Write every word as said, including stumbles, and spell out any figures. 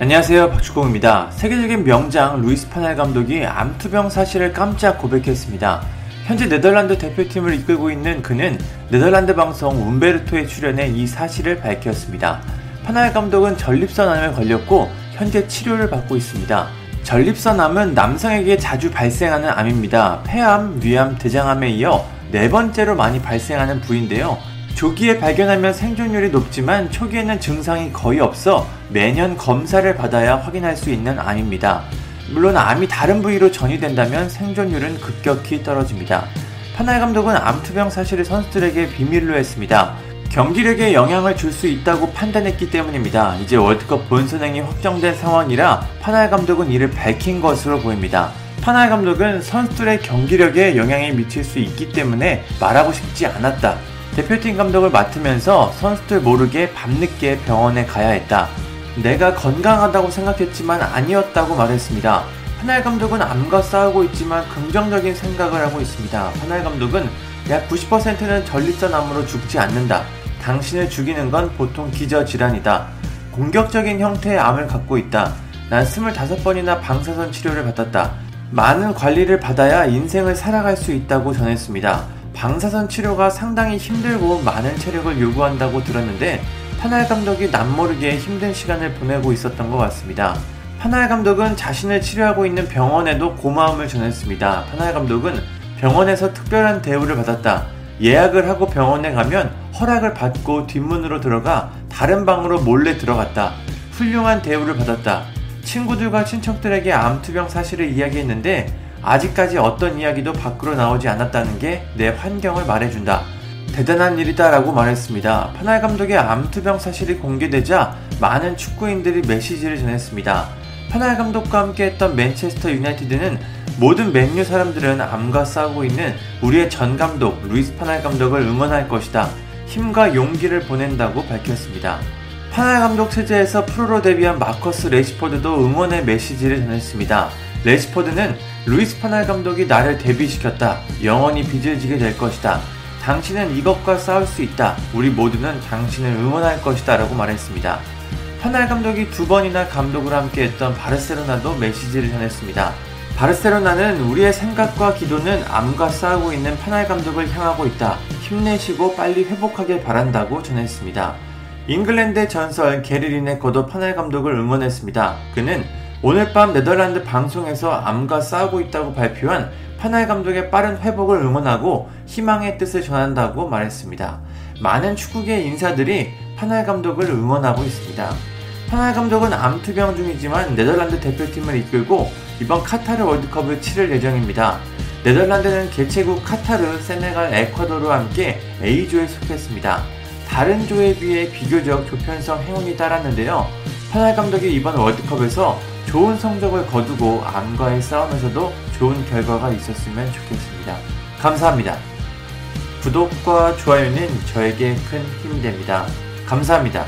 안녕하세요, 박주공입니다. 세계적인 명장 루이스 판 할 감독이 암투병 사실을 깜짝 고백했습니다. 현재 네덜란드 대표팀을 이끌고 있는 그는 네덜란드 방송 운베르토에 출연해 이 사실을 밝혔습니다. 판 할 감독은 전립선암에 걸렸고 현재 치료를 받고 있습니다. 전립선암은 남성에게 자주 발생하는 암입니다. 폐암, 뇌암, 대장암에 이어 네 번째로 많이 발생하는 부위인데요. 조기에 발견하면 생존율이 높지만 초기에는 증상이 거의 없어 매년 검사를 받아야 확인할 수 있는 암입니다. 물론 암이 다른 부위로 전이된다면 생존율은 급격히 떨어집니다. 판 할 감독은 암투병 사실을 선수들에게 비밀로 했습니다. 경기력에 영향을 줄 수 있다고 판단했기 때문입니다. 이제 월드컵 본선행이 확정된 상황이라 판 할 감독은 이를 밝힌 것으로 보입니다. 판 할 감독은 선수들의 경기력에 영향이 미칠 수 있기 때문에 말하고 싶지 않았다. 대표팀 감독을 맡으면서 선수들 모르게 밤늦게 병원에 가야 했다. 내가 건강하다고 생각했지만 아니었다고 말했습니다. 판 할 감독은 암과 싸우고 있지만 긍정적인 생각을 하고 있습니다. 판 할 감독은 약 구십 퍼센트는 전립선암으로 죽지 않는다. 당신을 죽이는 건 보통 기저질환이다. 공격적인 형태의 암을 갖고 있다. 난 스물다섯 번이나 방사선 치료를 받았다. 많은 관리를 받아야 인생을 살아갈 수 있다고 전했습니다. 방사선 치료가 상당히 힘들고 많은 체력을 요구한다고 들었는데 판 할 감독이 남모르게 힘든 시간을 보내고 있었던 것 같습니다. 판 할 감독은 자신을 치료하고 있는 병원에도 고마움을 전했습니다. 판 할 감독은 병원에서 특별한 대우를 받았다. 예약을 하고 병원에 가면 허락을 받고 뒷문으로 들어가 다른 방으로 몰래 들어갔다. 훌륭한 대우를 받았다. 친구들과 친척들에게 암투병 사실을 이야기했는데 아직까지 어떤 이야기도 밖으로 나오지 않았다는 게 내 환경을 말해준다. 대단한 일이다 라고 말했습니다. 판 할 감독의 암투병 사실이 공개되자 많은 축구인들이 메시지를 전했습니다. 판 할 감독과 함께 했던 맨체스터 유나이티드는 모든 맨유 사람들은 암과 싸우고 있는 우리의 전 감독 루이스 판 할 감독을 응원할 것이다. 힘과 용기를 보낸다고 밝혔습니다. 판 할 감독 체제에서 프로로 데뷔한 마커스 레시포드도 응원의 메시지를 전했습니다. 레시포드는 루이스 판 할 감독이 나를 데뷔시켰다. 영원히 빚을 지게 될 것이다. 당신은 이것과 싸울 수 있다. 우리 모두는 당신을 응원할 것이다 라고 말했습니다. 판 할 감독이 두 번이나 감독을 함께 했던 바르셀로나도 메시지를 전했습니다. 바르셀로나는 우리의 생각과 기도는 암과 싸우고 있는 판 할 감독을 향하고 있다. 힘내시고 빨리 회복하길 바란다고 전했습니다. 잉글랜드의 전설 게리 리네커도 판 할 감독을 응원했습니다. 그는 오늘 밤 네덜란드 방송에서 암과 싸우고 있다고 발표한 판 할 감독의 빠른 회복을 응원하고 희망의 뜻을 전한다고 말했습니다. 많은 축구계 인사들이 판 할 감독을 응원하고 있습니다. 판 할 감독은 암투병 중이지만 네덜란드 대표팀을 이끌고 이번 카타르 월드컵을 치를 예정입니다. 네덜란드는 개최국 카타르, 세네갈, 에콰도르와 함께 에이조에 속했습니다. 다른 조에 비해 비교적 조편성 행운이 따랐는데요. 판 할 감독이 이번 월드컵에서 좋은 성적을 거두고 암과의 싸움에서도 좋은 결과가 있었으면 좋겠습니다. 감사합니다. 구독과 좋아요는 저에게 큰 힘이 됩니다. 감사합니다.